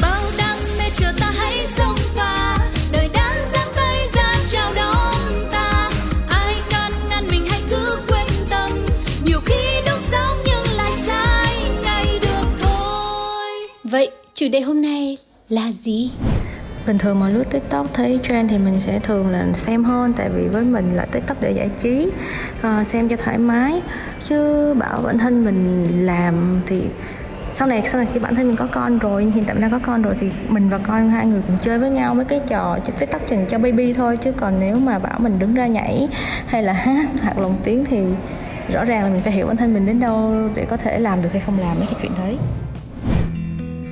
Bao đam mê chờ ta hãy xông pha, đời đã giang tay ra chào đón ta. Ai can ngăn mình hãy cứ quên tâm, nhiều khi đúng sao nhưng lại sai ngay được thôi. Vậy chủ đề hôm nay là gì? Bình thường mà lướt TikTok thấy trend thì mình sẽ thường là xem hơn. Tại vì với mình là TikTok để giải trí, xem cho thoải mái. Chứ bảo bản thân mình làm thì sau này khi bản thân mình có con rồi, hiện tại mình đang có con rồi thì mình và con hai người cùng chơi với nhau mấy cái trò TikTok dành cho baby thôi. Chứ còn nếu mà bảo mình đứng ra nhảy hay là hát hoặc lồng tiếng thì rõ ràng là mình phải hiểu bản thân mình đến đâu để có thể làm được hay không làm mấy cái chuyện đấy.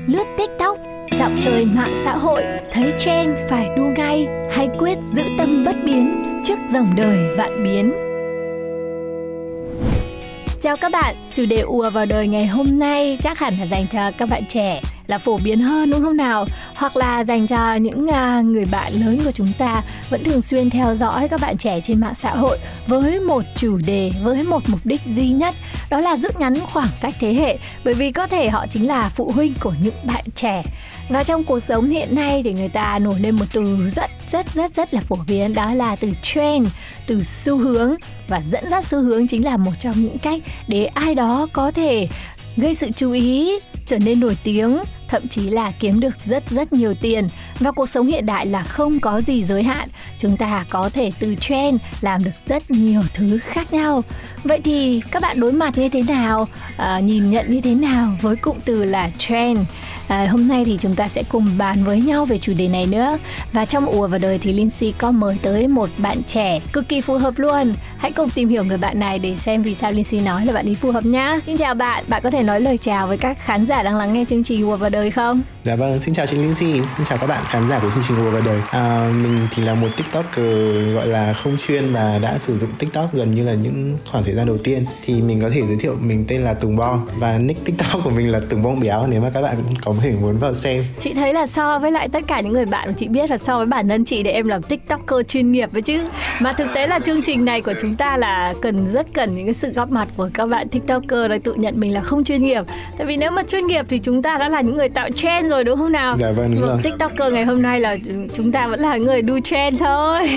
Lướt TikTok, dạo chơi mạng xã hội, thấy trend phải đu ngay, hay quyết giữ tâm bất biến trước dòng đời vạn biến. Chào các bạn, chủ đề ùa vào đời ngày hôm nay chắc hẳn là dành cho các bạn trẻ là phổ biến hơn đúng không nào? Hoặc là dành cho những người bạn lớn của chúng ta vẫn thường xuyên theo dõi các bạn trẻ trên mạng xã hội với một chủ đề, với một mục đích duy nhất, đó là rút ngắn khoảng cách thế hệ, bởi vì có thể họ chính là phụ huynh của những bạn trẻ. Và trong cuộc sống hiện nay thì người ta nổi lên một từ rất là phổ biến, đó là từ trend, từ xu hướng. Và dẫn dắt xu hướng chính là một trong những cách để ai đó có thể gây sự chú ý, trở nên nổi tiếng, thậm chí là kiếm được rất nhiều tiền. Và cuộc sống hiện đại là không có gì giới hạn, chúng ta có thể từ trend làm được rất nhiều thứ khác nhau. Vậy thì các bạn đối mặt như thế nào, nhìn nhận như thế nào với cụm từ là trend? Hôm nay thì chúng ta sẽ cùng bàn với nhau về chủ đề này nữa. Và trong ùa vào đời thì Lindsay có mời tới một bạn trẻ cực kỳ phù hợp luôn. Hãy cùng tìm hiểu người bạn này để xem vì sao Lindsay nói là bạn ấy phù hợp nhá. Xin chào bạn, bạn có thể nói lời chào với các khán giả đang lắng nghe chương trình ùa vào đời không? Dạ vâng, xin chào chị Lindsay, xin chào các bạn khán giả của chương trình ùa vào đời. Mình thì là một TikToker gọi là không chuyên và đã sử dụng TikTok gần như là những khoảng thời gian đầu tiên. Thì mình có thể giới thiệu mình tên là Tùng Bong và nick TikTok của mình là Tùng Bong Béo nếu mà các bạn có thể muốn vào xem. Chị thấy là so với lại tất cả những người bạn mà chị biết, là so với bản thân chị để em làm TikToker chuyên nghiệp với chứ. Mà thực tế là chương trình này của chúng ta là rất cần những cái sự góp mặt của các bạn TikToker để tự nhận mình là không chuyên nghiệp. Tại vì nếu mà chuyên nghiệp thì chúng ta đã là những người tạo trend rồi đúng không nào? Dạ vâng, đúng rồi. TikToker ngày hôm nay là chúng ta vẫn là người đu trend thôi.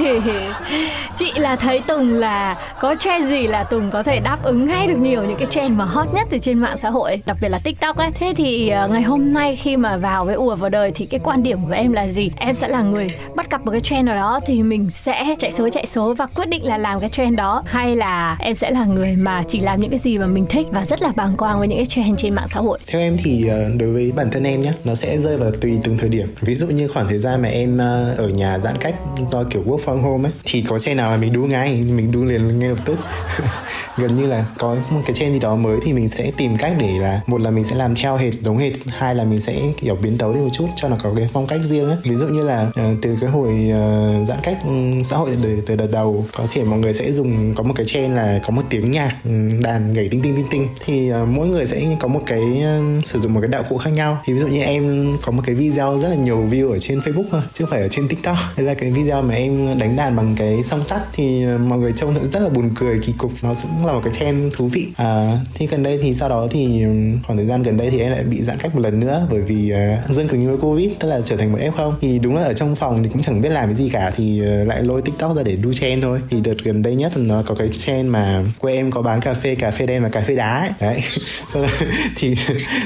Chị là thấy Tùng là có trend gì là Tùng có thể đáp ứng ngay được nhiều những cái trend mà hot nhất từ trên mạng xã hội, đặc biệt là TikTok ấy. Thế thì ngày hôm nay khi mà vào với ùa vào đời thì cái quan điểm của em là gì? Em sẽ là người bắt gặp một cái trend nào đó thì mình sẽ chạy số và quyết định là làm cái trend đó, hay là em sẽ là người mà chỉ làm những cái gì mà mình thích và rất là bàng hoàng với những cái trend trên mạng xã hội? Theo em thì đối với bản thân em nhé, nó sẽ rơi vào tùy từng thời điểm. Ví dụ như khoảng thời gian mà em ở nhà giãn cách do kiểu work from home ấy, thì có trend nào là mình đu ngay, mình đu liền ngay lập tức. Gần như là có một cái trend gì đó mới thì mình sẽ tìm cách để là một là mình sẽ làm theo hệt, giống hệt, hai là mình sẽ kiểu biến tấu đi một chút cho nó có cái phong cách riêng ấy. Ví dụ như là từ cái hồi giãn cách xã hội từ đợt đầu, có thể mọi người sẽ dùng có một cái trend là có một tiếng nhạc đàn gảy tinh tinh thì mỗi người sẽ có một cái sử dụng một cái đạo cụ khác nhau. Thì ví dụ như em có một cái video rất là nhiều view ở trên Facebook thôi chứ không phải ở trên TikTok. Đây là cái video mà em đánh đàn bằng cái song sắt thì mọi người trông rất là buồn cười kỳ cục, nó cũng là một cái trend thú vị. Thì gần đây thì sau đó thì khoảng thời gian gần đây thì em lại bị giãn cách một lần nữa bởi vì dương tính với Covid, tức là trở thành một F0. Thì đúng là ở trong phòng thì cũng chẳng biết làm cái gì cả, thì lại lôi TikTok ra để đu trend thôi. Thì đợt gần đây nhất nó có cái trend mà quê em có bán cà phê đen và cà phê đá ấy. Đấy.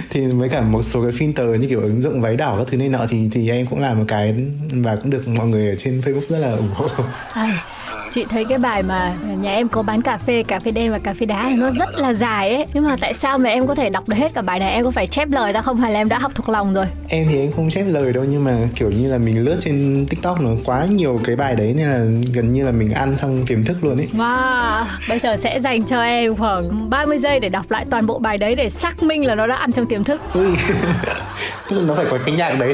thì với cả một số cái filter như kiểu ứng dụng váy đỏ các thứ này nọ thì em cũng làm một cái và cũng được mọi người ở trên Facebook rất là ủng hộ. Chị thấy cái bài mà nhà em có bán cà phê đen và cà phê đá nó rất là dài ấy. Nhưng mà tại sao mà em có thể đọc được hết cả bài này? Em có phải chép lời ra không hay là em đã học thuộc lòng rồi? Em thì em không chép lời đâu, nhưng mà kiểu như là mình lướt trên TikTok nó quá nhiều cái bài đấy nên là gần như là mình ăn xong tiềm thức luôn ấy. Wow, bây giờ sẽ dành cho em khoảng 30 giây để đọc lại toàn bộ bài đấy để xác minh là nó đã ăn trong tiềm thức. Tức là nó phải có cái nhạc đấy.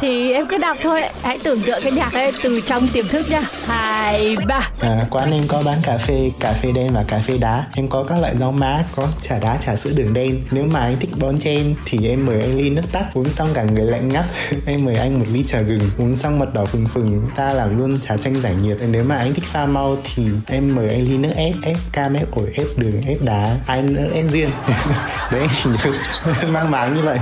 Thì em cứ đọc thôi, hãy tưởng tượng cái nhạc ấy từ trong tiềm thức nha. 2, 3 3. Quán em có bán cà phê đen và cà phê đá. Em có các loại rau má, có trà đá, trà sữa đường đen. Nếu mà anh thích bon chen thì em mời anh ly nước tắc, uống xong cả người lạnh ngắt. Em mời anh một ly trà gừng, uống xong mật đỏ phừng phừng. Ta làm luôn trà chanh giải nhiệt. Nếu mà anh thích pha mau thì em mời anh ly nước ép, ép cam, ép ổi, ép đường, ép đá, anh nước ép riêng. Đấy, anh chỉ mang máng như vậy.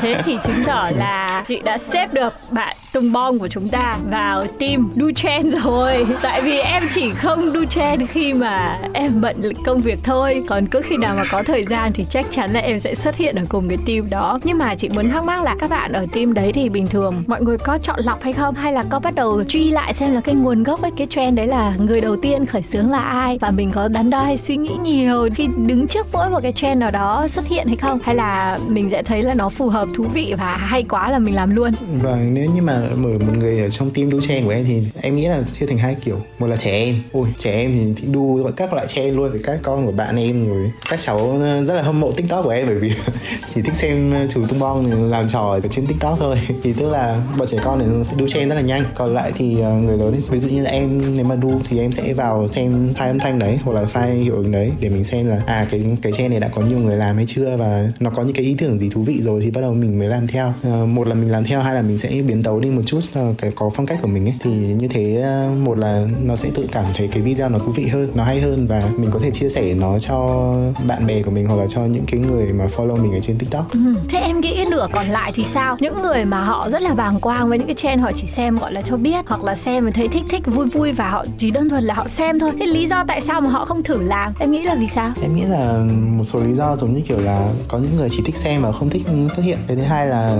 Thế thì chứng tỏ là chị đã xếp được bạn Tùng Bong của chúng ta vào team đu chen rồi. Tại vì em chỉ không đu chen khi mà em bận công việc thôi. Còn cứ khi nào mà có thời gian thì chắc chắn là em sẽ xuất hiện ở cùng cái team đó. Nhưng mà chị muốn thắc mắc là các bạn ở team đấy thì bình thường mọi người có chọn lọc hay không? Hay là có bắt đầu truy lại xem là cái nguồn gốc ấy, cái trend đấy là người đầu tiên khởi xướng là ai? Và mình có đắn đo hay suy nghĩ nhiều khi đứng trước mỗi một cái trend nào đó xuất hiện hay không? Hay là mình sẽ thấy là nó phù hợp, thú vị và hay quá là mình làm luôn? Vâng, nếu như mà mở một người ở trong team đu chen của em thì em nghĩ là chia thành hai kiểu. Một là trẻ em, ôi trẻ em thì đu các loại chen luôn với các con của bạn em rồi. Các cháu rất là hâm mộ TikTok của em bởi vì chỉ thích xem chú Tung Bong làm trò ở trên TikTok thôi. Thì tức là bọn trẻ con này sẽ đu chen rất là nhanh. Còn lại thì người lớn, ví dụ như là em, nếu mà đu thì em sẽ vào xem file âm thanh đấy hoặc là file hiệu ứng đấy để mình xem là cái chen này đã có nhiều người làm hay chưa và nó có những cái ý tưởng gì thú vị rồi thì bắt đầu mình mới làm theo. Một là mình làm theo, hai là mình sẽ biến tấu đi một chút cái có phong cách của mình ấy. Thì như thế một là nó sẽ tự cảm thấy cái video nó thú vị hơn, nó hay hơn và mình có thể chia sẻ nó cho bạn bè của mình hoặc là cho những cái người mà follow mình ở trên TikTok. Thế em nghĩ cái nửa còn lại thì sao? Những người mà họ rất là bàng quang với những cái trend, họ chỉ xem gọi là cho biết hoặc là xem mà thấy thích vui vui và họ chỉ đơn thuần là họ xem thôi. Thế lý do tại sao mà họ không thử làm? Em nghĩ là vì sao? Em nghĩ là một số lý do giống như kiểu là có những người chỉ thích xem mà không thích xuất hiện. Cái thứ hai là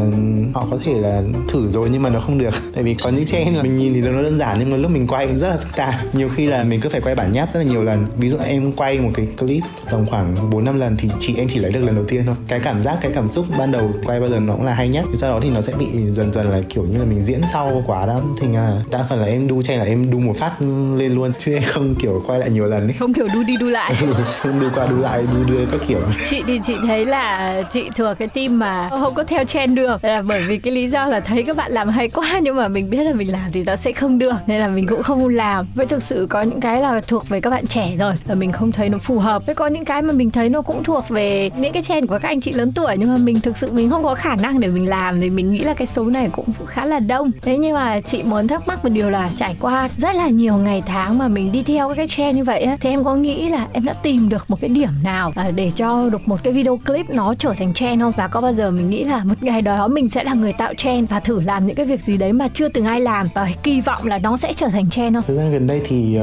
họ có thể là thử rồi nhưng mà nó không được. Tại vì có những trend là mình nhìn thì nó đơn giản nhưng mà lúc mình quay rất là phức tạp. Nhiều khi là mình cứ phải quay bản nháp rất là nhiều lần. Ví dụ em quay một cái clip tầm khoảng 4-5 lần thì em chỉ lấy được lần đầu tiên thôi. Cái cảm giác, cái cảm xúc ban đầu quay bao giờ nó cũng là hay nhất. Sau đó thì nó sẽ bị dần dần là kiểu như là mình diễn sau quá đó. Thì đa phần là em đu trend là em đu một phát lên luôn chứ em không kiểu quay lại nhiều lần ấy. Không kiểu đu đi đu lại. Không đu qua đu lại, đu đưa các kiểu. Chị thì chị thấy là chị thừa cái team mà không có theo trend được là bởi vì cái lý do là thấy các bạn làm hay quá nhưng mà mình biết là mình làm thì nó sẽ không được nên là mình cũng không làm. Vậy thực sự có những cái là thuộc về các bạn trẻ rồi và mình không thấy nó phù hợp. Với có những cái mà mình thấy nó cũng thuộc về những cái trend của các anh chị lớn tuổi nhưng mà mình thực sự mình không có khả năng để mình làm thì mình nghĩ là cái số này cũng khá là đông. Thế nhưng mà chị muốn thắc mắc một điều là trải qua rất là nhiều ngày tháng mà mình đi theo cái trend như vậy ấy, thì em có nghĩ là em đã tìm được một cái điểm nào để cho được một cái video clip nó trở thành trend không? Và có bao giờ mình nghĩ là một ngày đó mình sẽ là người tạo trend và thử làm những cái việc gì đấy mà chưa từng ai làm và kỳ vọng là nó sẽ trở thành trend không? Thời gian gần đây thì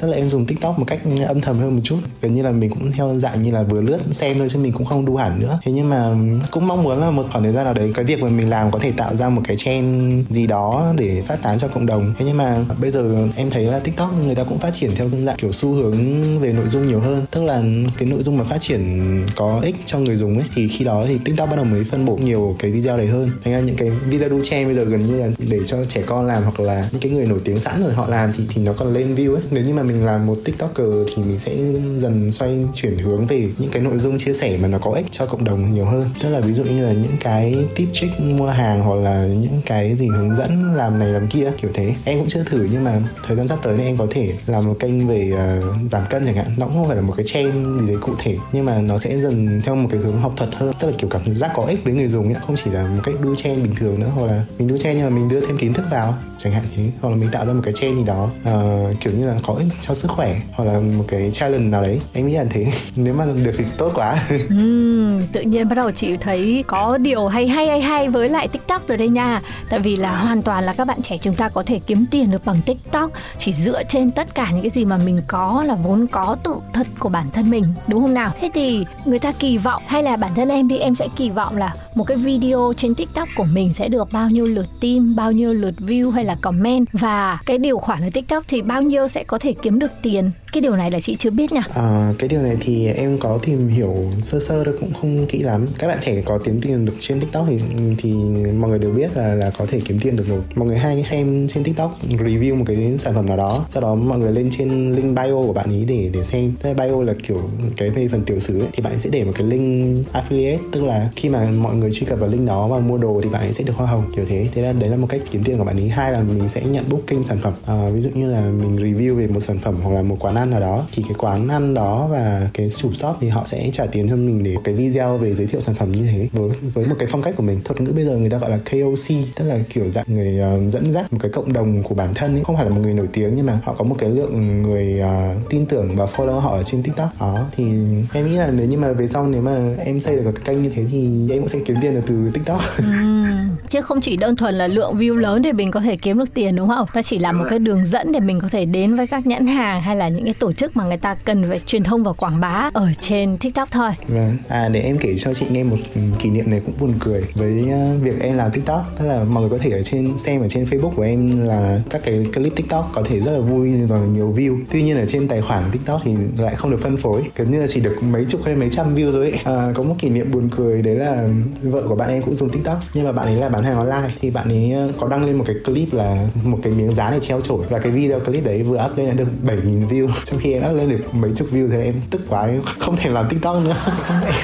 tức là em dùng TikTok một cách âm thầm hơn một chút, gần như là mình cũng theo dạng như là vừa lướt xem thôi chứ mình cũng không đu hẳn nữa. Thế nhưng mà cũng mong muốn là một khoảng thời gian nào đấy cái việc mà mình làm có thể tạo ra một cái trend gì đó để phát tán cho cộng đồng. Thế nhưng mà bây giờ em thấy là TikTok người ta cũng phát triển theo dạng kiểu xu hướng về nội dung nhiều hơn, tức là cái nội dung mà phát triển có ích cho người dùng ấy thì khi đó thì TikTok bắt đầu mới phân bổ nhiều cái video đấy hơn. Thành ra những cái video đu trend bây giờ gần như là để cho trẻ con làm hoặc là những cái người nổi tiếng sẵn rồi họ làm thì nó còn lên view ấy. Nếu như mà mình làm một TikToker thì mình sẽ dần xoay chuyển hướng về những cái nội dung chia sẻ mà nó có ích cho cộng đồng nhiều hơn. Tức là ví dụ như là những cái tip trick mua hàng hoặc là những cái gì hướng dẫn làm này làm kia kiểu thế. Em cũng chưa thử nhưng mà thời gian sắp tới thì em có thể làm một kênh về giảm cân chẳng hạn. Nó cũng không phải là một cái trend gì đấy cụ thể nhưng mà nó sẽ dần theo một cái hướng học thuật hơn, tức là kiểu cảm giác có ích với người dùng ấy, không chỉ là một cách đu trend bình thường nữa, hoặc là mình đu trend nhưng mà mình đưa thêm kiến thức vào chẳng hạn thế, hoặc là mình tạo ra một cái trend gì đó kiểu như là có ích cho sức khỏe hoặc là một cái challenge nào đấy. Em nghĩ là thế. Nếu mà được thì tốt quá. Tự nhiên bắt đầu chị thấy có điều hay với lại TikTok rồi đây nha. Tại vì là hoàn toàn là các bạn trẻ chúng ta có thể kiếm tiền được bằng TikTok chỉ dựa trên tất cả những cái gì mà mình có là vốn có tự thật của bản thân mình, đúng không nào? Thế thì người ta kỳ vọng, hay là bản thân em đi, em sẽ kỳ vọng là một cái video trên TikTok của mình sẽ được bao nhiêu lượt tim, bao nhiêu lượt view hay là comment, và cái điều khoản ở TikTok thì bao nhiêu sẽ có thể kiếm được tiền. Cái điều này là chị chưa biết nha. Cái điều này thì em có tìm hiểu sơ thôi, cũng không kỹ lắm. Các bạn trẻ có kiếm tiền được trên TikTok thì mọi người đều biết là có thể kiếm tiền được rồi. Mọi người hay xem trên TikTok review một cái sản phẩm nào đó, sau đó mọi người lên trên link bio của bạn ý để xem. Thế bio là kiểu cái về phần tiểu sử ấy, thì bạn sẽ để một cái link affiliate, tức là khi mà mọi người truy cập vào link đó và mua đồ thì bạn sẽ được hoa hồng kiểu thế. Thế là đấy là một cách kiếm tiền của bạn ý. Hai là là mình sẽ nhận booking sản phẩm. Ví dụ như là mình review về một sản phẩm hoặc là một quán ăn nào đó, thì cái quán ăn đó và cái chủ shop thì họ sẽ trả tiền cho mình để cái video về giới thiệu sản phẩm như thế, với một cái phong cách của mình. Thuật ngữ bây giờ người ta gọi là KOC, tức là kiểu dạng người dẫn dắt một cái cộng đồng của bản thân ấy. Không phải là một người nổi tiếng nhưng mà họ có một cái lượng người tin tưởng và follow họ ở trên TikTok đó. Thì em nghĩ là nếu như mà về sau nếu mà em xây được một cái kênh như thế thì em cũng sẽ kiếm tiền được từ TikTok. Chứ không chỉ đơn thuần là lượng view lớn để mình có thể kiếm được tiền, đúng không? Nó chỉ là một cái đường dẫn để mình có thể đến với các nhãn hàng hay là những cái tổ chức mà người ta cần phải truyền thông và quảng bá ở trên TikTok thôi. Vâng. Để em kể cho chị nghe một kỷ niệm này cũng buồn cười với việc em làm TikTok. Tức là mọi người có thể xem ở trên Facebook của em là các cái clip TikTok có thể rất là vui và nhiều view. Tuy nhiên ở trên tài khoản TikTok thì lại không được phân phối, gần như là chỉ được mấy chục hay mấy trăm view thôi. Có một kỷ niệm buồn cười đấy là vợ của bạn em cũng dùng TikTok, nhưng mà bạn ấy là bán hàng online, thì bạn ấy có đăng lên một cái clip là một cái miếng dán này treo trổi, và cái video clip đấy vừa up lên đã được 7.000 view, trong khi em up lên được mấy chục view. Thế em tức quá, em không thèm làm TikTok nữa,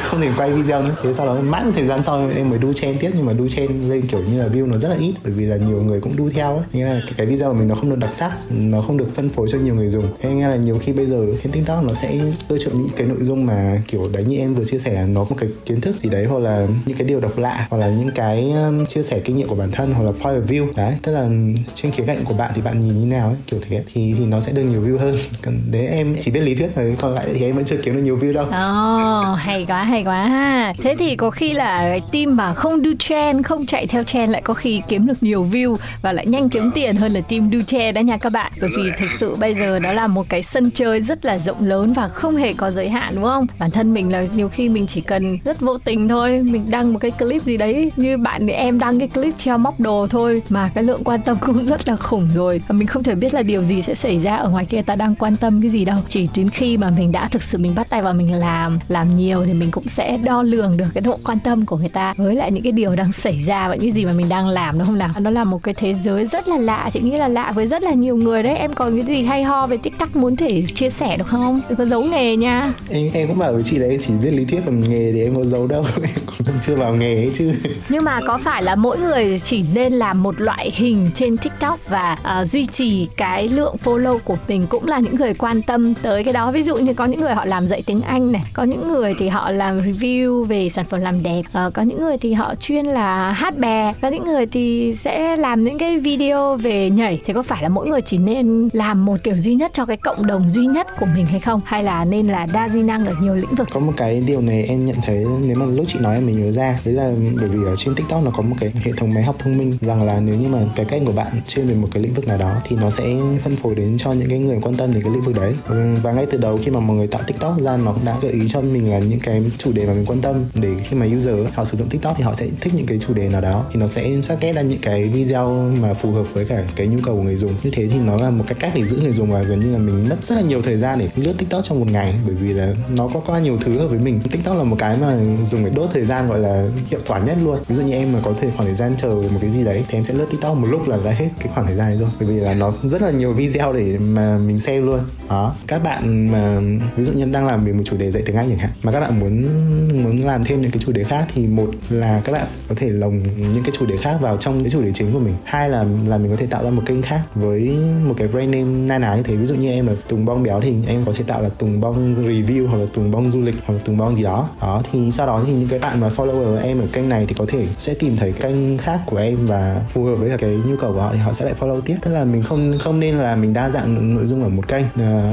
không thèm quay video nữa. Thế sau đó mãi một thời gian sau em mới đu trend tiếp, nhưng mà đu trend lên kiểu như là view nó rất là ít, bởi vì là nhiều người cũng đu theo ấy. Thế nên là cái video của mình nó không được đặc sắc, nó không được phân phối cho nhiều người dùng. Thế nên là nhiều khi bây giờ trên TikTok nó sẽ đưa cho những cái nội dung mà kiểu đấy như em vừa chia sẻ là nó một cái kiến thức gì đấy, hoặc là những cái điều độc lạ, hoặc là những cái chia sẻ kinh nghiệm của bản thân, hoặc là point of view đấy, tức là trên khía cạnh của bạn thì bạn nhìn như nào ấy, kiểu thế thì nó sẽ được nhiều view hơn. Còn đấy em chỉ biết lý thuyết thôi, còn lại thì em vẫn chưa kiếm được nhiều view đâu. Hay quá ha. Thế thì có khi là team mà không do trend, không chạy theo trend lại có khi kiếm được nhiều view và lại nhanh kiếm tiền hơn là team do trend đó nha các bạn. Bởi vì thực sự bây giờ đó là một cái sân chơi rất là rộng lớn và không hề có giới hạn, đúng không? Bản thân mình là nhiều khi mình chỉ cần rất vô tình thôi, mình đăng một cái clip gì đấy như bạn em đăng cái clip treo móc đồ thôi mà cái lượng quan tâm cũng rất là khủng rồi, và mình không thể biết là điều gì sẽ xảy ra ở ngoài kia ta đang quan tâm cái gì đâu. Chỉ đến khi mà mình đã thực sự mình bắt tay vào mình làm nhiều thì mình cũng sẽ đo lường được cái độ quan tâm của người ta với lại những cái điều đang xảy ra và những gì mà mình đang làm, đúng không nào? Nó là một cái thế giới rất là lạ, chị nghĩ là lạ với rất là nhiều người đấy. Em còn cái gì hay ho về TikTok muốn thể chia sẻ được không? Đừng có giấu nghề nha. Em cũng bảo với chị đấy, em chỉ biết lý thuyết, còn nghề thì em có giấu đâu, em cũng chưa vào nghề ấy chứ. Nhưng mà có phải là mỗi người chỉ nên làm một loại hình trên TikTok và duy trì cái lượng follow của mình, cũng là những người quan tâm tới cái đó. Ví dụ như có những người họ làm dạy tiếng Anh này, có những người thì họ làm review về sản phẩm làm đẹp, có những người thì họ chuyên là hát bè, có những người thì sẽ làm những cái video về nhảy. Thì có phải là mỗi người chỉ nên làm một kiểu duy nhất cho cái cộng đồng duy nhất của mình hay không? Hay là nên là đa di năng ở nhiều lĩnh vực? Có một cái điều này em nhận thấy, nếu mà lúc chị nói em mới nhớ ra, đấy là bởi vì ở trên TikTok nó có một cái hệ thống máy học thông minh, rằng là nếu như mà cái kênh của bạn chuyên về một cái lĩnh vực nào đó thì nó sẽ phân phối đến cho những cái người quan tâm đến cái lĩnh vực đấy. Và ngay từ đầu khi mà mọi người tạo TikTok ra, nó cũng đã gợi ý cho mình là những cái chủ đề mà mình quan tâm, để khi mà user họ sử dụng TikTok thì họ sẽ thích những cái chủ đề nào đó, thì nó sẽ target ra những cái video mà phù hợp với cả cái nhu cầu của người dùng. Như thế thì nó là một cái cách để giữ người dùng, và gần như là mình mất rất là nhiều thời gian để lướt TikTok trong một ngày, bởi vì là nó có quá nhiều thứ hợp với mình. TikTok là một cái mà dùng để đốt thời gian gọi là hiệu quả nhất luôn. Ví dụ như em mà có thể khoảng thời gian chờ một cái gì đấy thì em sẽ lướt TikTok một lúc là đã hết cái khoảng thời gian rồi, bởi vì là nó rất là nhiều video để mà mình xem luôn đó. Các bạn mà ví dụ như đang làm về một chủ đề dạy tiếng Anh chẳng hạn, mà các bạn muốn làm thêm những cái chủ đề khác, thì một là các bạn có thể lồng những cái chủ đề khác vào trong cái chủ đề chính của mình, hai là mình có thể tạo ra một kênh khác với một cái brand name na ná như thế. Ví dụ như em là Tùng Bông Béo thì em có thể tạo là Tùng Bông Review, hoặc là Tùng Bông Du Lịch, hoặc là Tùng Bông gì đó đó. Thì sau đó thì những cái bạn mà follower em ở kênh này thì có thể sẽ tìm thấy kênh khác của em và phù hợp với cái nhu cầu của họ thì họ sẽ lại follow tiếp. Tức là mình không nên là mình đa dạng nội dung ở một kênh,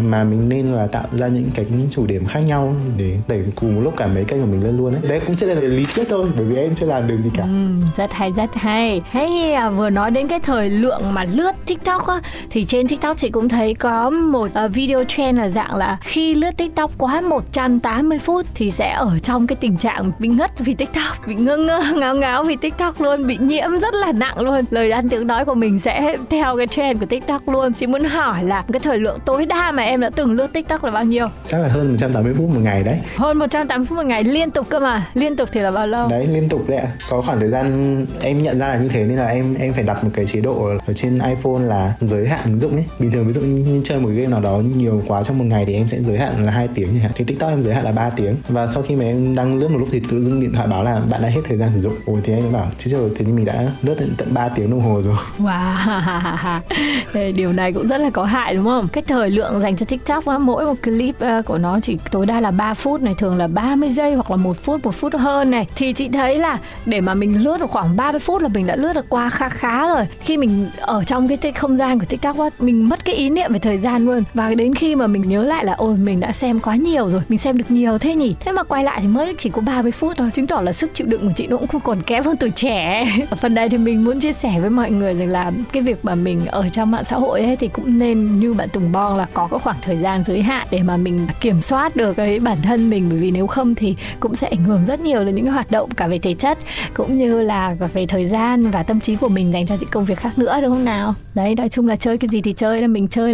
mà mình nên là tạo ra những cái chủ điểm khác nhau để đẩy cùng một lúc cả mấy kênh của mình lên luôn đấy. Đấy cũng chỉ là lý thuyết thôi, bởi vì em chưa làm được gì cả. Rất hay. Hey, vừa nói đến cái thời lượng mà lướt TikTok á, thì trên TikTok chị cũng thấy có một video trend là dạng là khi lướt TikTok quá 180 phút thì sẽ ở trong cái tình trạng bị ngất vì TikTok, bị ngơ ngơ ngáo vì TikTok luôn, bị nhiễm rất là nặng luôn. Lời ăn tiếng nói của mình sẽ theo cái trend của TikTok luôn. Chị muốn hỏi là cái thời lượng tối đa mà em đã từng lướt TikTok là bao nhiêu? Chắc là hơn 180 phút một ngày đấy. Hơn 180 phút một ngày liên tục cơ mà. Liên tục thì là bao lâu? Đấy, liên tục đấy ạ. Có khoảng thời gian em nhận ra là như thế nên là em phải đặt một cái chế độ ở trên iPhone là giới hạn ứng dụng ấy. Bình thường ví dụ như chơi một game nào đó nhiều quá trong một ngày thì em sẽ giới hạn là 2 tiếng chẳng hạn. Thì TikTok em giới hạn là 3 tiếng. Và sau khi mà em đang lướt một lúc thì tự dưng điện thoại họ báo là bạn đã hết thời gian sử dụng. Ôi thế anh mới bảo chứ rồi, thế mình đã lướt tận 3 tiếng đồng hồ rồi. Wow, điều này cũng rất là có hại đúng không? Cái thời lượng dành cho TikTok á, mỗi một clip của nó chỉ tối đa là 3 phút này, thường là 30 giây hoặc là 1 phút hơn này. Thì chị thấy là để mà mình lướt được khoảng 30 phút là mình đã lướt được qua khá rồi. Khi mình ở trong cái không gian của TikTok á, mình mất cái ý niệm về thời gian luôn. Và đến khi mà mình nhớ lại là ôi mình đã xem quá nhiều rồi, mình xem được nhiều thế nhỉ. Thế mà quay lại thì mới chỉ có 30 phút thôi. Chứng tỏ là sức chịu đựng của chị nó cũng còn kém hơn tuổi trẻ. Ở phần đây thì mình muốn chia sẻ với mọi người rằng là cái việc mà mình ở trong mạng xã hội ấy thì cũng nên như bạn Tùng Bon là có cái khoảng thời gian giới hạn để mà mình kiểm soát được cái bản thân mình, bởi vì nếu không thì cũng sẽ ảnh hưởng rất nhiều đến những cái hoạt động cả về thể chất cũng như là về thời gian và tâm trí của mình dành cho những công việc khác nữa, đúng không nào? Đấy, nói chung là chơi cái gì thì chơi là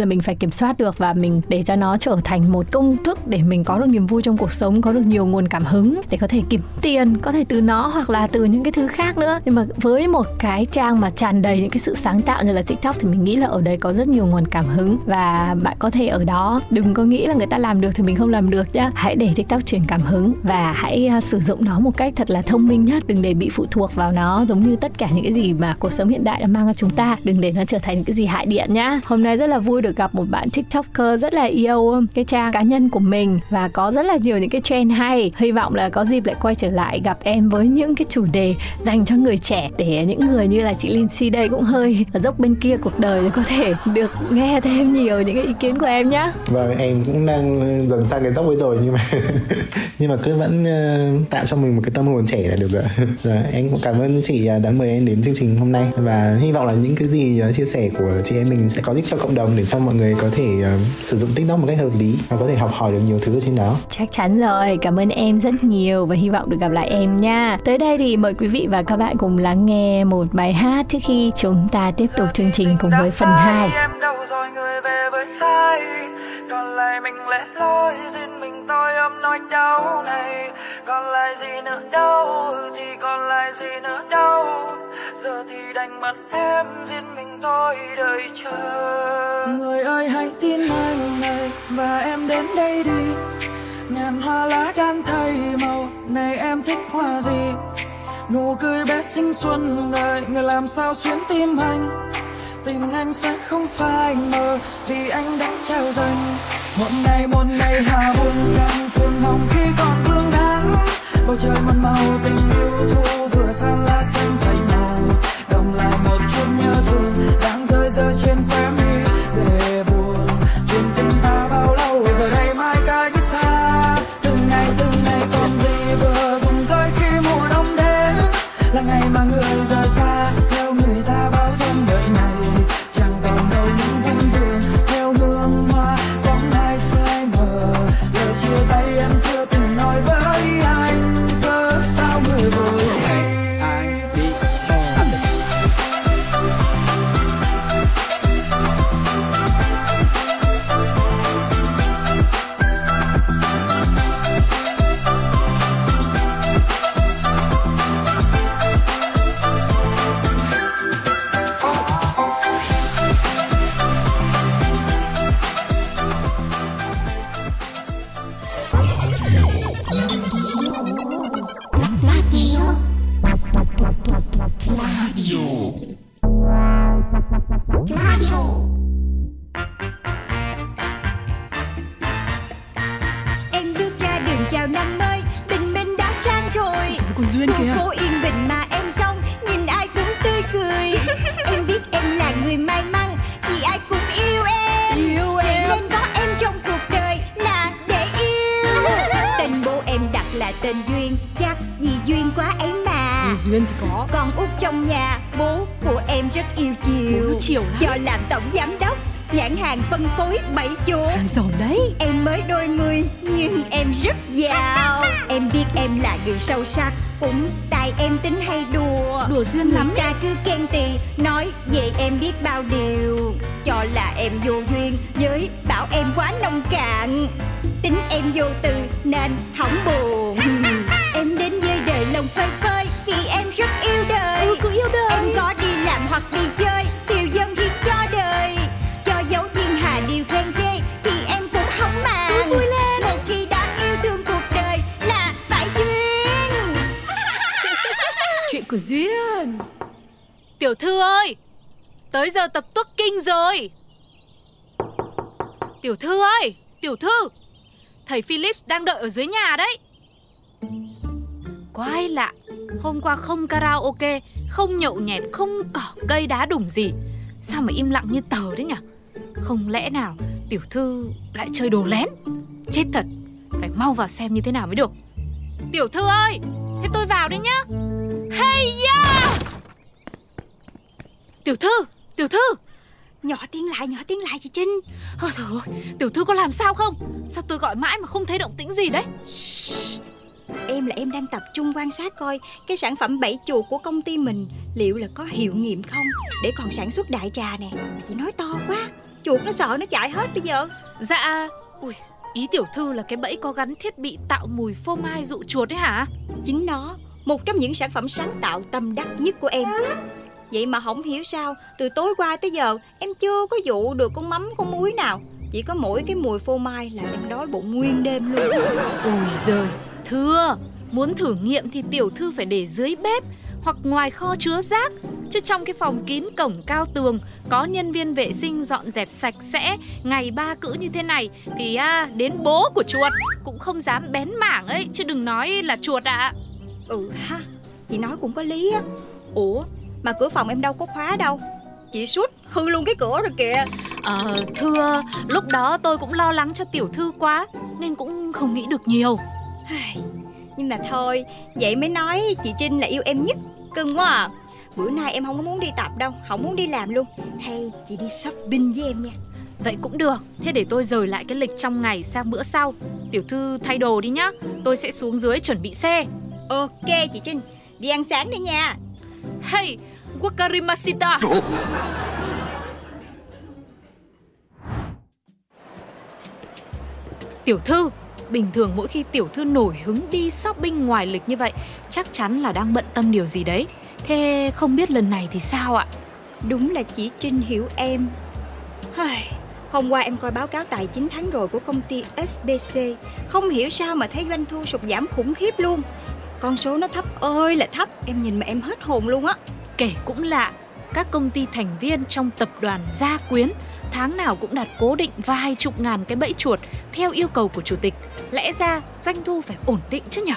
mình phải kiểm soát được và mình để cho nó trở thành một công thức để mình có được niềm vui trong cuộc sống, có được nhiều nguồn cảm hứng để có thể kiếm tiền, có thể từ nó hoặc là từ những cái thứ khác nữa. Nhưng mà với một cái trang mà tràn đầy những cái sự sáng tạo như là TikTok thì mình nghĩ là ở đây có rất nhiều nguồn cảm hứng và bạn có thể ở đó, đừng có nghĩ là người ta làm được thì mình không làm được nhá. Hãy để TikTok truyền cảm hứng và hãy sử dụng nó một cách thật là thông minh nhất, đừng để bị phụ thuộc vào nó giống như tất cả những cái gì mà cuộc sống hiện đại đã mang cho chúng ta, đừng để nó trở thành những cái gì hại điện nhá. Hôm nay rất là vui được gặp một bạn TikToker rất là yêu cái trang cá nhân của mình và có rất là nhiều những cái trend hay. Hy vọng là có dịp lại quay trở lại gặp em với những cái chủ đề dành cho người trẻ để những người như là chị Lindsay đây cũng hơi ở dốc bên kia cuộc đời để có thể được nghe thêm nhiều những cái ý kiến của em nhá. Vâng, em cũng đang dần sang cái dốc ấy rồi nhưng mà cứ vẫn tạo cho mình một cái tâm hồn trẻ là được rồi. Em cũng cảm ơn chị đã mời em đến chương trình hôm nay và hy vọng là những cái gì chia sẻ của chị em mình sẽ có ích cho cộng đồng để cho mọi người có thể sử dụng TikTok một cách hợp lý và có thể học hỏi được nhiều thứ trên đó. Chắc chắn rồi, cảm ơn em rất nhiều và hy vọng được gặp lại em nha. Tới đây thì mời quý vị và các bạn cùng lắng nghe một bài hát trước khi chúng ta tiếp tục chương trình cùng với phần 2. Còn lại mình lẽ loi riêng mình tôi ôm nỗi đau này. Còn lại gì nữa đâu, thì còn lại gì nữa đâu. Giờ thì đành mất em riêng mình tôi đợi chờ. Người ơi hãy tin hai ngày và em đến đây đi. Ngàn hoa lá đan thay màu này em thích hoa gì? Nụ cười bé xinh xuân đời người làm sao xuyến tim anh? Tình anh sẽ không phai mờ vì anh đã trao dành. Một ngày hà buồn đang phương hồng khi còn vương nắng. Bầu trời muôn màu tình yêu thu vừa sang lá xanh thành màu. Đồng lại một chút nhớ thương đang rơi rơi trên khóe mi để buồn. Chuyện tình ta bao lâu giờ đây mai cách xa. Từng ngày còn gì vừa rụng rơi khi mùa đông đến là ngày mà người rời xa. Con út trong nhà bố của em rất yêu chiều do làm tổng giám đốc nhãn hàng phân phối 7 chỗ đấy. Em mới đôi mươi nhưng em rất giàu. Em biết em là người sâu sắc cũng tại em tính hay đùa xuyên lắm. Ta cứ khen tì nói về em biết bao điều cho là em vô duyên với bảo em quá nông cạn. Tính em vô từ nên hỏng buồn. Em đến với đời lòng phơi phới vì em rất yêu đời. Em có đi làm hoặc đi chơi tiêu dân thì cho đời. Cho dấu thiên hà điều khen ghê thì em cũng không màng. Một khi đã yêu thương cuộc đời là phải duyên. của Duyên. Tiểu thư ơi, tới giờ tập túc kinh rồi. Tiểu thư ơi, tiểu thư, thầy Philip đang đợi ở dưới nhà đấy. Quái lạ, hôm qua không karaoke, không nhậu nhẹt, không cỏ cây đá đủng gì, sao mà im lặng như tờ đấy nhỉ? Không lẽ nào tiểu thư lại chơi đồ lén? Chết thật, phải mau vào xem như thế nào mới được. Tiểu thư ơi, thế tôi vào đấy nhá. Hey ya! Tiểu thư, tiểu thư, nhỏ tiếng lại chị Trinh. Ôi trời ơi, tiểu thư có làm sao không? Sao tôi gọi mãi mà không thấy động tĩnh gì đấy? Shhh. Em đang tập trung quan sát coi cái sản phẩm bẫy chuột của công ty mình liệu là có hiệu nghiệm không, để còn sản xuất đại trà nè. Mà chị nói to quá, chuột nó sợ nó chạy hết bây giờ. Dạ, ui, ý tiểu thư là cái bẫy có gắn thiết bị tạo mùi phô mai dụ chuột đấy hả? Chính nó, một trong những sản phẩm sáng tạo tâm đắc nhất của em. Vậy mà không hiểu sao, từ tối qua tới giờ em chưa có dụ được con mắm con muối nào. Chỉ có mỗi cái mùi phô mai là em đói bụng nguyên đêm luôn. Ôi giời, thưa, muốn thử nghiệm thì tiểu thư phải để dưới bếp hoặc ngoài kho chứa rác. Chứ trong cái phòng kín cổng cao tường, có nhân viên vệ sinh dọn dẹp sạch sẽ ngày ba cữ như thế này, thì đến bố của chuột cũng không dám bén mảng ấy, chứ đừng nói là chuột ạ. Ừ ha, chị nói cũng có lý á. Ủa, mà cửa phòng em đâu có khóa đâu, chị sút hư luôn cái cửa rồi kìa. Thưa, lúc đó tôi cũng lo lắng cho tiểu thư quá nên cũng không nghĩ được nhiều. Nhưng mà thôi, vậy mới nói chị Trinh là yêu em nhất. Cưng quá à. Bữa nay em không có muốn đi tập đâu, không muốn đi làm luôn. Hay chị đi shopping với em nha. Vậy cũng được, thế để tôi dời lại cái lịch trong ngày sang bữa sau. Tiểu thư thay đồ đi nhá, tôi sẽ xuống dưới chuẩn bị xe. Ok chị Trinh, đi ăn sáng đi nha. Hey, wakarimashita. Tiểu thư, bình thường mỗi khi tiểu thư nổi hứng đi shopping ngoài lịch như vậy, chắc chắn là đang bận tâm điều gì đấy. Thế không biết lần này thì sao ạ? Đúng là chị Trinh hiểu em. Hôm qua em coi báo cáo tài chính tháng rồi của công ty SBC, không hiểu sao mà thấy doanh thu sụt giảm khủng khiếp luôn. Con số nó thấp ơi là thấp, em nhìn mà em hết hồn luôn á. Kể cũng lạ, các công ty thành viên trong tập đoàn Gia Quyến tháng nào cũng đặt cố định vài chục ngàn cái bẫy chuột theo yêu cầu của chủ tịch. Lẽ ra doanh thu phải ổn định chứ nhỉ?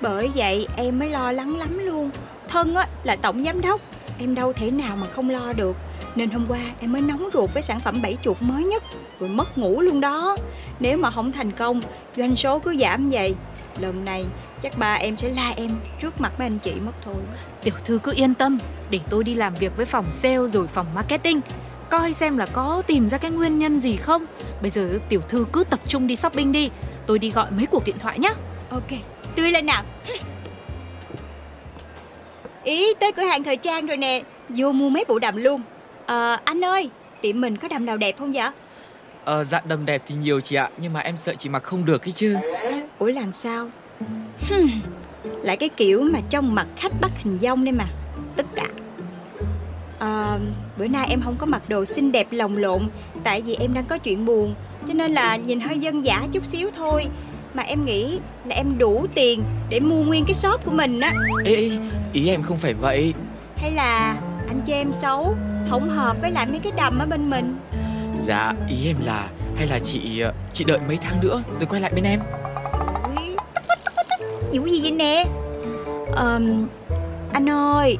Bởi vậy em mới lo lắng lắm luôn. Thân á, là tổng giám đốc, em đâu thể nào mà không lo được. Nên hôm qua em mới nóng ruột với sản phẩm bẫy chuột mới nhất, rồi mất ngủ luôn đó. Nếu mà không thành công, doanh số cứ giảm vậy, lần này chắc ba em sẽ la em trước mặt mấy anh chị mất thôi. Tiểu thư cứ yên tâm, để tôi đi làm việc với phòng sale rồi phòng marketing, coi xem là có tìm ra cái nguyên nhân gì không. Bây giờ tiểu thư cứ tập trung đi shopping đi, tôi đi gọi mấy cuộc điện thoại nhé. Ok, tươi lên nào. Ý, tới cửa hàng thời trang rồi nè, vô mua mấy bộ đầm luôn. Anh ơi, tiệm mình có đầm nào đẹp không vậy? Dạ đầm đẹp thì nhiều chị ạ, nhưng mà em sợ chị mặc không được ấy chứ. Ủa làm sao? Lại cái kiểu mà trong mặt khách bắt hình dong đây mà. Tất cả. Bữa nay em không có mặc đồ xinh đẹp lồng lộn, tại vì em đang có chuyện buồn, cho nên là nhìn hơi dân dã chút xíu thôi. Mà em nghĩ là em đủ tiền để mua nguyên cái shop của mình á. Ý em không phải vậy. Hay là anh chê em xấu, không hợp với lại mấy cái đầm ở bên mình? Dạ ý em là, hay là chị đợi mấy tháng nữa rồi quay lại bên em. Vụ gì vậy nè? Anh ơi,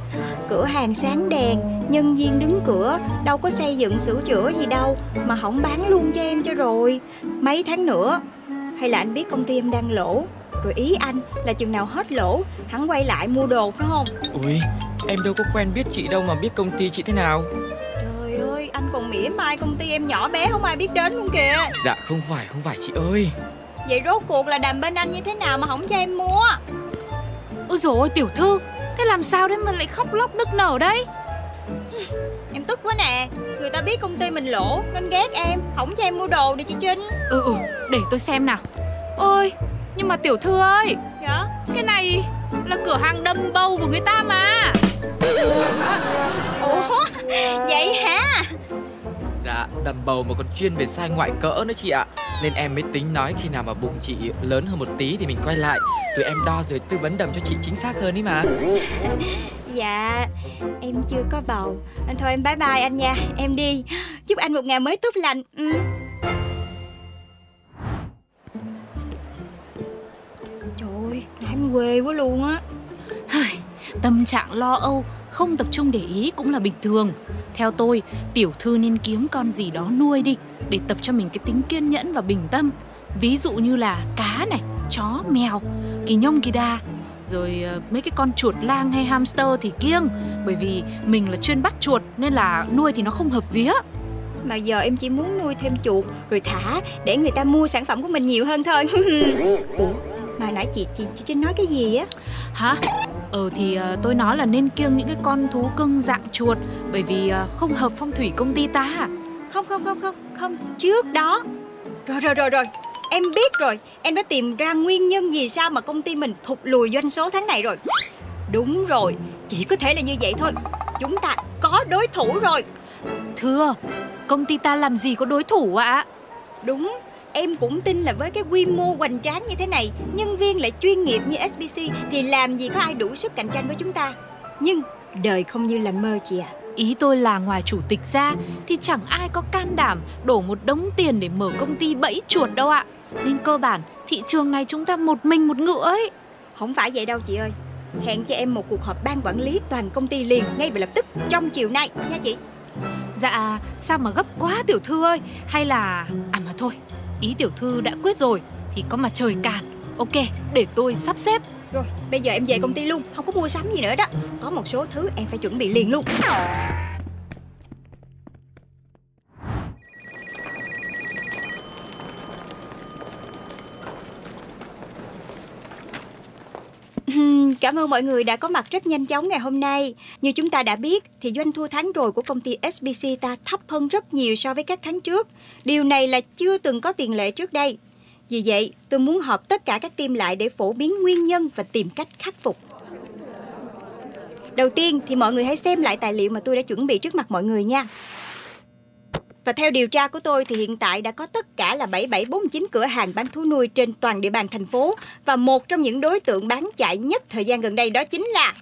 cửa hàng sáng đèn, nhân viên đứng cửa, đâu có xây dựng sửa chữa gì đâu, mà không bán luôn cho em cho rồi. Mấy tháng nữa. Hay là anh biết công ty em đang lỗ, rồi ý anh là chừng nào hết lỗ hắn quay lại mua đồ phải không? Ui, em đâu có quen biết chị đâu mà biết công ty chị thế nào. Trời ơi, anh còn mỉa mai công ty em nhỏ bé không ai biết đến luôn kìa. Dạ không phải chị ơi. Vậy rốt cuộc là đàm bên anh như thế nào mà không cho em mua? Ôi dồi ôi tiểu thư, thế làm sao đấy mà lại khóc lóc nức nở đấy? Em tức quá nè, người ta biết công ty mình lỗ nên ghét em, không cho em mua đồ đi chị Trinh. Ừ, để tôi xem nào. Ôi, nhưng mà tiểu thư ơi. Dạ? Cái này là cửa hàng đầm bầu của người ta mà. Ủa, vậy hả? Dạ, đầm bầu mà còn chuyên về size ngoại cỡ nữa chị ạ. Nên em mới tính nói khi nào mà bụng chị lớn hơn một tí thì mình quay lại. Tụi em đo rồi tư vấn đầm cho chị chính xác hơn ấy mà. Dạ, em chưa có bầu. Thôi em bye bye anh nha, em đi. Chúc anh một ngày mới tốt lành. Trời ơi, nãy em quê quá luôn á. Tâm trạng lo âu, không tập trung để ý cũng là bình thường. Theo tôi, tiểu thư nên kiếm con gì đó nuôi đi, để tập cho mình cái tính kiên nhẫn và bình tâm. Ví dụ như là cá này, chó, mèo, kỳ nhông kỳ đà, rồi mấy cái con chuột lang hay hamster thì kiêng. Bởi vì mình là chuyên bắt chuột nên là nuôi thì nó không hợp vía. Mà giờ em chỉ muốn nuôi thêm chuột rồi thả để người ta mua sản phẩm của mình nhiều hơn thôi. Ủa, mà nãy chị Trinh nói cái gì á? Hả? Thì tôi nói là nên kiêng những cái con thú cưng dạng chuột, bởi vì không hợp phong thủy công ty ta. Không, trước đó. Rồi, em biết rồi. Em đã tìm ra nguyên nhân gì sao mà công ty mình thụt lùi doanh số tháng này rồi. Đúng rồi, chỉ có thể là như vậy thôi. Chúng ta có đối thủ rồi. Thưa, công ty ta làm gì có đối thủ ạ? Đúng, em cũng tin là với cái quy mô hoành tráng như thế này, nhân viên lại chuyên nghiệp như SBC thì làm gì có ai đủ sức cạnh tranh với chúng ta. Nhưng đời không như là mơ chị ạ. Ý tôi là ngoài chủ tịch ra thì chẳng ai có can đảm đổ một đống tiền để mở công ty bẫy chuột đâu ạ. Nên cơ bản thị trường này chúng ta một mình một ngựa ấy. Không phải vậy đâu chị ơi. Hẹn cho em một cuộc họp ban quản lý toàn công ty liền ngay và lập tức trong chiều nay nha chị. Dạ sao mà gấp quá tiểu thư ơi. Hay là... mà thôi, ý tiểu thư đã quyết rồi thì có mà trời cản. Ok, để tôi sắp xếp. Rồi, bây giờ em về công ty luôn, không có mua sắm gì nữa đó. Có một số thứ em phải chuẩn bị liền luôn. Cảm ơn mọi người đã có mặt rất nhanh chóng ngày hôm nay. Như chúng ta đã biết thì doanh thu tháng rồi của công ty SBC ta thấp hơn rất nhiều so với các tháng trước. Điều này là chưa từng có tiền lệ trước đây. Vì vậy, tôi muốn họp tất cả các team lại để phổ biến nguyên nhân và tìm cách khắc phục. Đầu tiên thì mọi người hãy xem lại tài liệu mà tôi đã chuẩn bị trước mặt mọi người nha. Và theo điều tra của tôi thì hiện tại đã có tất cả là 7749 cửa hàng bán thú nuôi trên toàn địa bàn thành phố. Và một trong những đối tượng bán chạy nhất thời gian gần đây đó chính là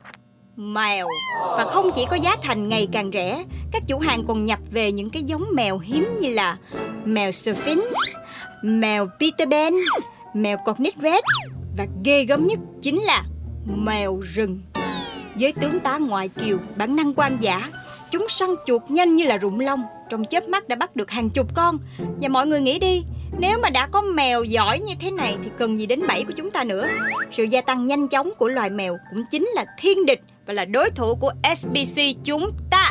mèo. Và không chỉ có giá thành ngày càng rẻ, các chủ hàng còn nhập về những cái giống mèo hiếm như là mèo Sphinx, mèo Peter Pan, mèo Cornish Red và ghê gớm nhất chính là mèo rừng. Với tướng tá ngoại kiều, bản năng hoang dã, chúng săn chuột nhanh như là rụng lông, trong chớp mắt đã bắt được hàng chục con. Và mọi người nghĩ đi, nếu mà đã có mèo giỏi như thế này thì cần gì đến bẫy của chúng ta nữa. Sự gia tăng nhanh chóng của loài mèo cũng chính là thiên địch và là đối thủ của SBC chúng ta.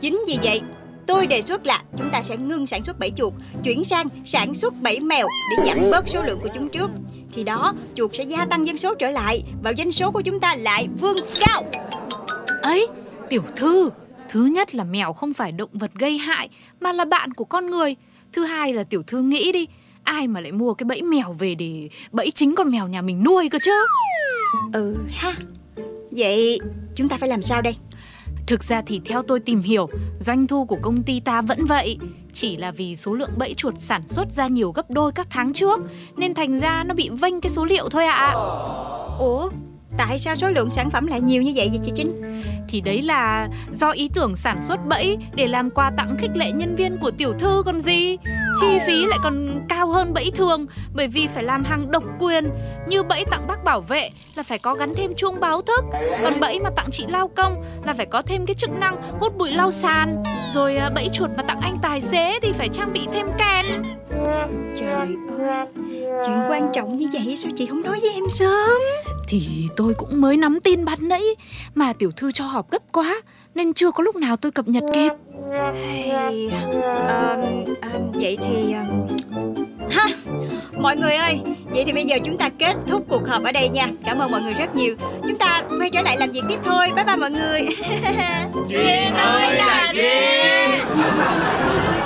Chính vì vậy, tôi đề xuất là chúng ta sẽ ngưng sản xuất bẫy chuột, chuyển sang sản xuất bẫy mèo để giảm bớt số lượng của chúng trước. Khi đó, chuột sẽ gia tăng dân số trở lại và doanh số của chúng ta lại vươn cao. Ấy, tiểu thư, thứ nhất là mèo không phải động vật gây hại mà là bạn của con người. Thứ hai là tiểu thư nghĩ đi, ai mà lại mua cái bẫy mèo về để bẫy chính con mèo nhà mình nuôi cơ chứ. Ừ ha, vậy chúng ta phải làm sao đây? Thực ra thì theo tôi tìm hiểu, doanh thu của công ty ta vẫn vậy. Chỉ là vì số lượng bẫy chuột sản xuất ra nhiều gấp đôi các tháng trước, nên thành ra nó bị vênh cái số liệu thôi ạ. Ủa? Tại sao số lượng sản phẩm lại nhiều như vậy vậy chị Trinh? Thì đấy là do ý tưởng sản xuất bẫy để làm quà tặng khích lệ nhân viên của tiểu thư còn gì. Chi phí lại còn cao hơn bẫy thường, bởi vì phải làm hàng độc quyền. Như bẫy tặng bác bảo vệ là phải có gắn thêm chuông báo thức, còn bẫy mà tặng chị lao công là phải có thêm cái chức năng hút bụi lau sàn. Rồi bẫy chuột mà tặng anh tài xế thì phải trang bị thêm kèn. Trời ơi, chuyện quan trọng như vậy sao chị không nói với em sớm? Thì tôi cũng mới nắm tin ban nãy, mà tiểu thư cho họp gấp quá nên chưa có lúc nào tôi cập nhật kịp. Vậy thì... Ha! Mọi người ơi, vậy thì bây giờ chúng ta kết thúc cuộc họp ở đây nha. Cảm ơn mọi người rất nhiều. Chúng ta quay trở lại làm việc tiếp thôi. Bye bye mọi người. Duyên ơi là duyên.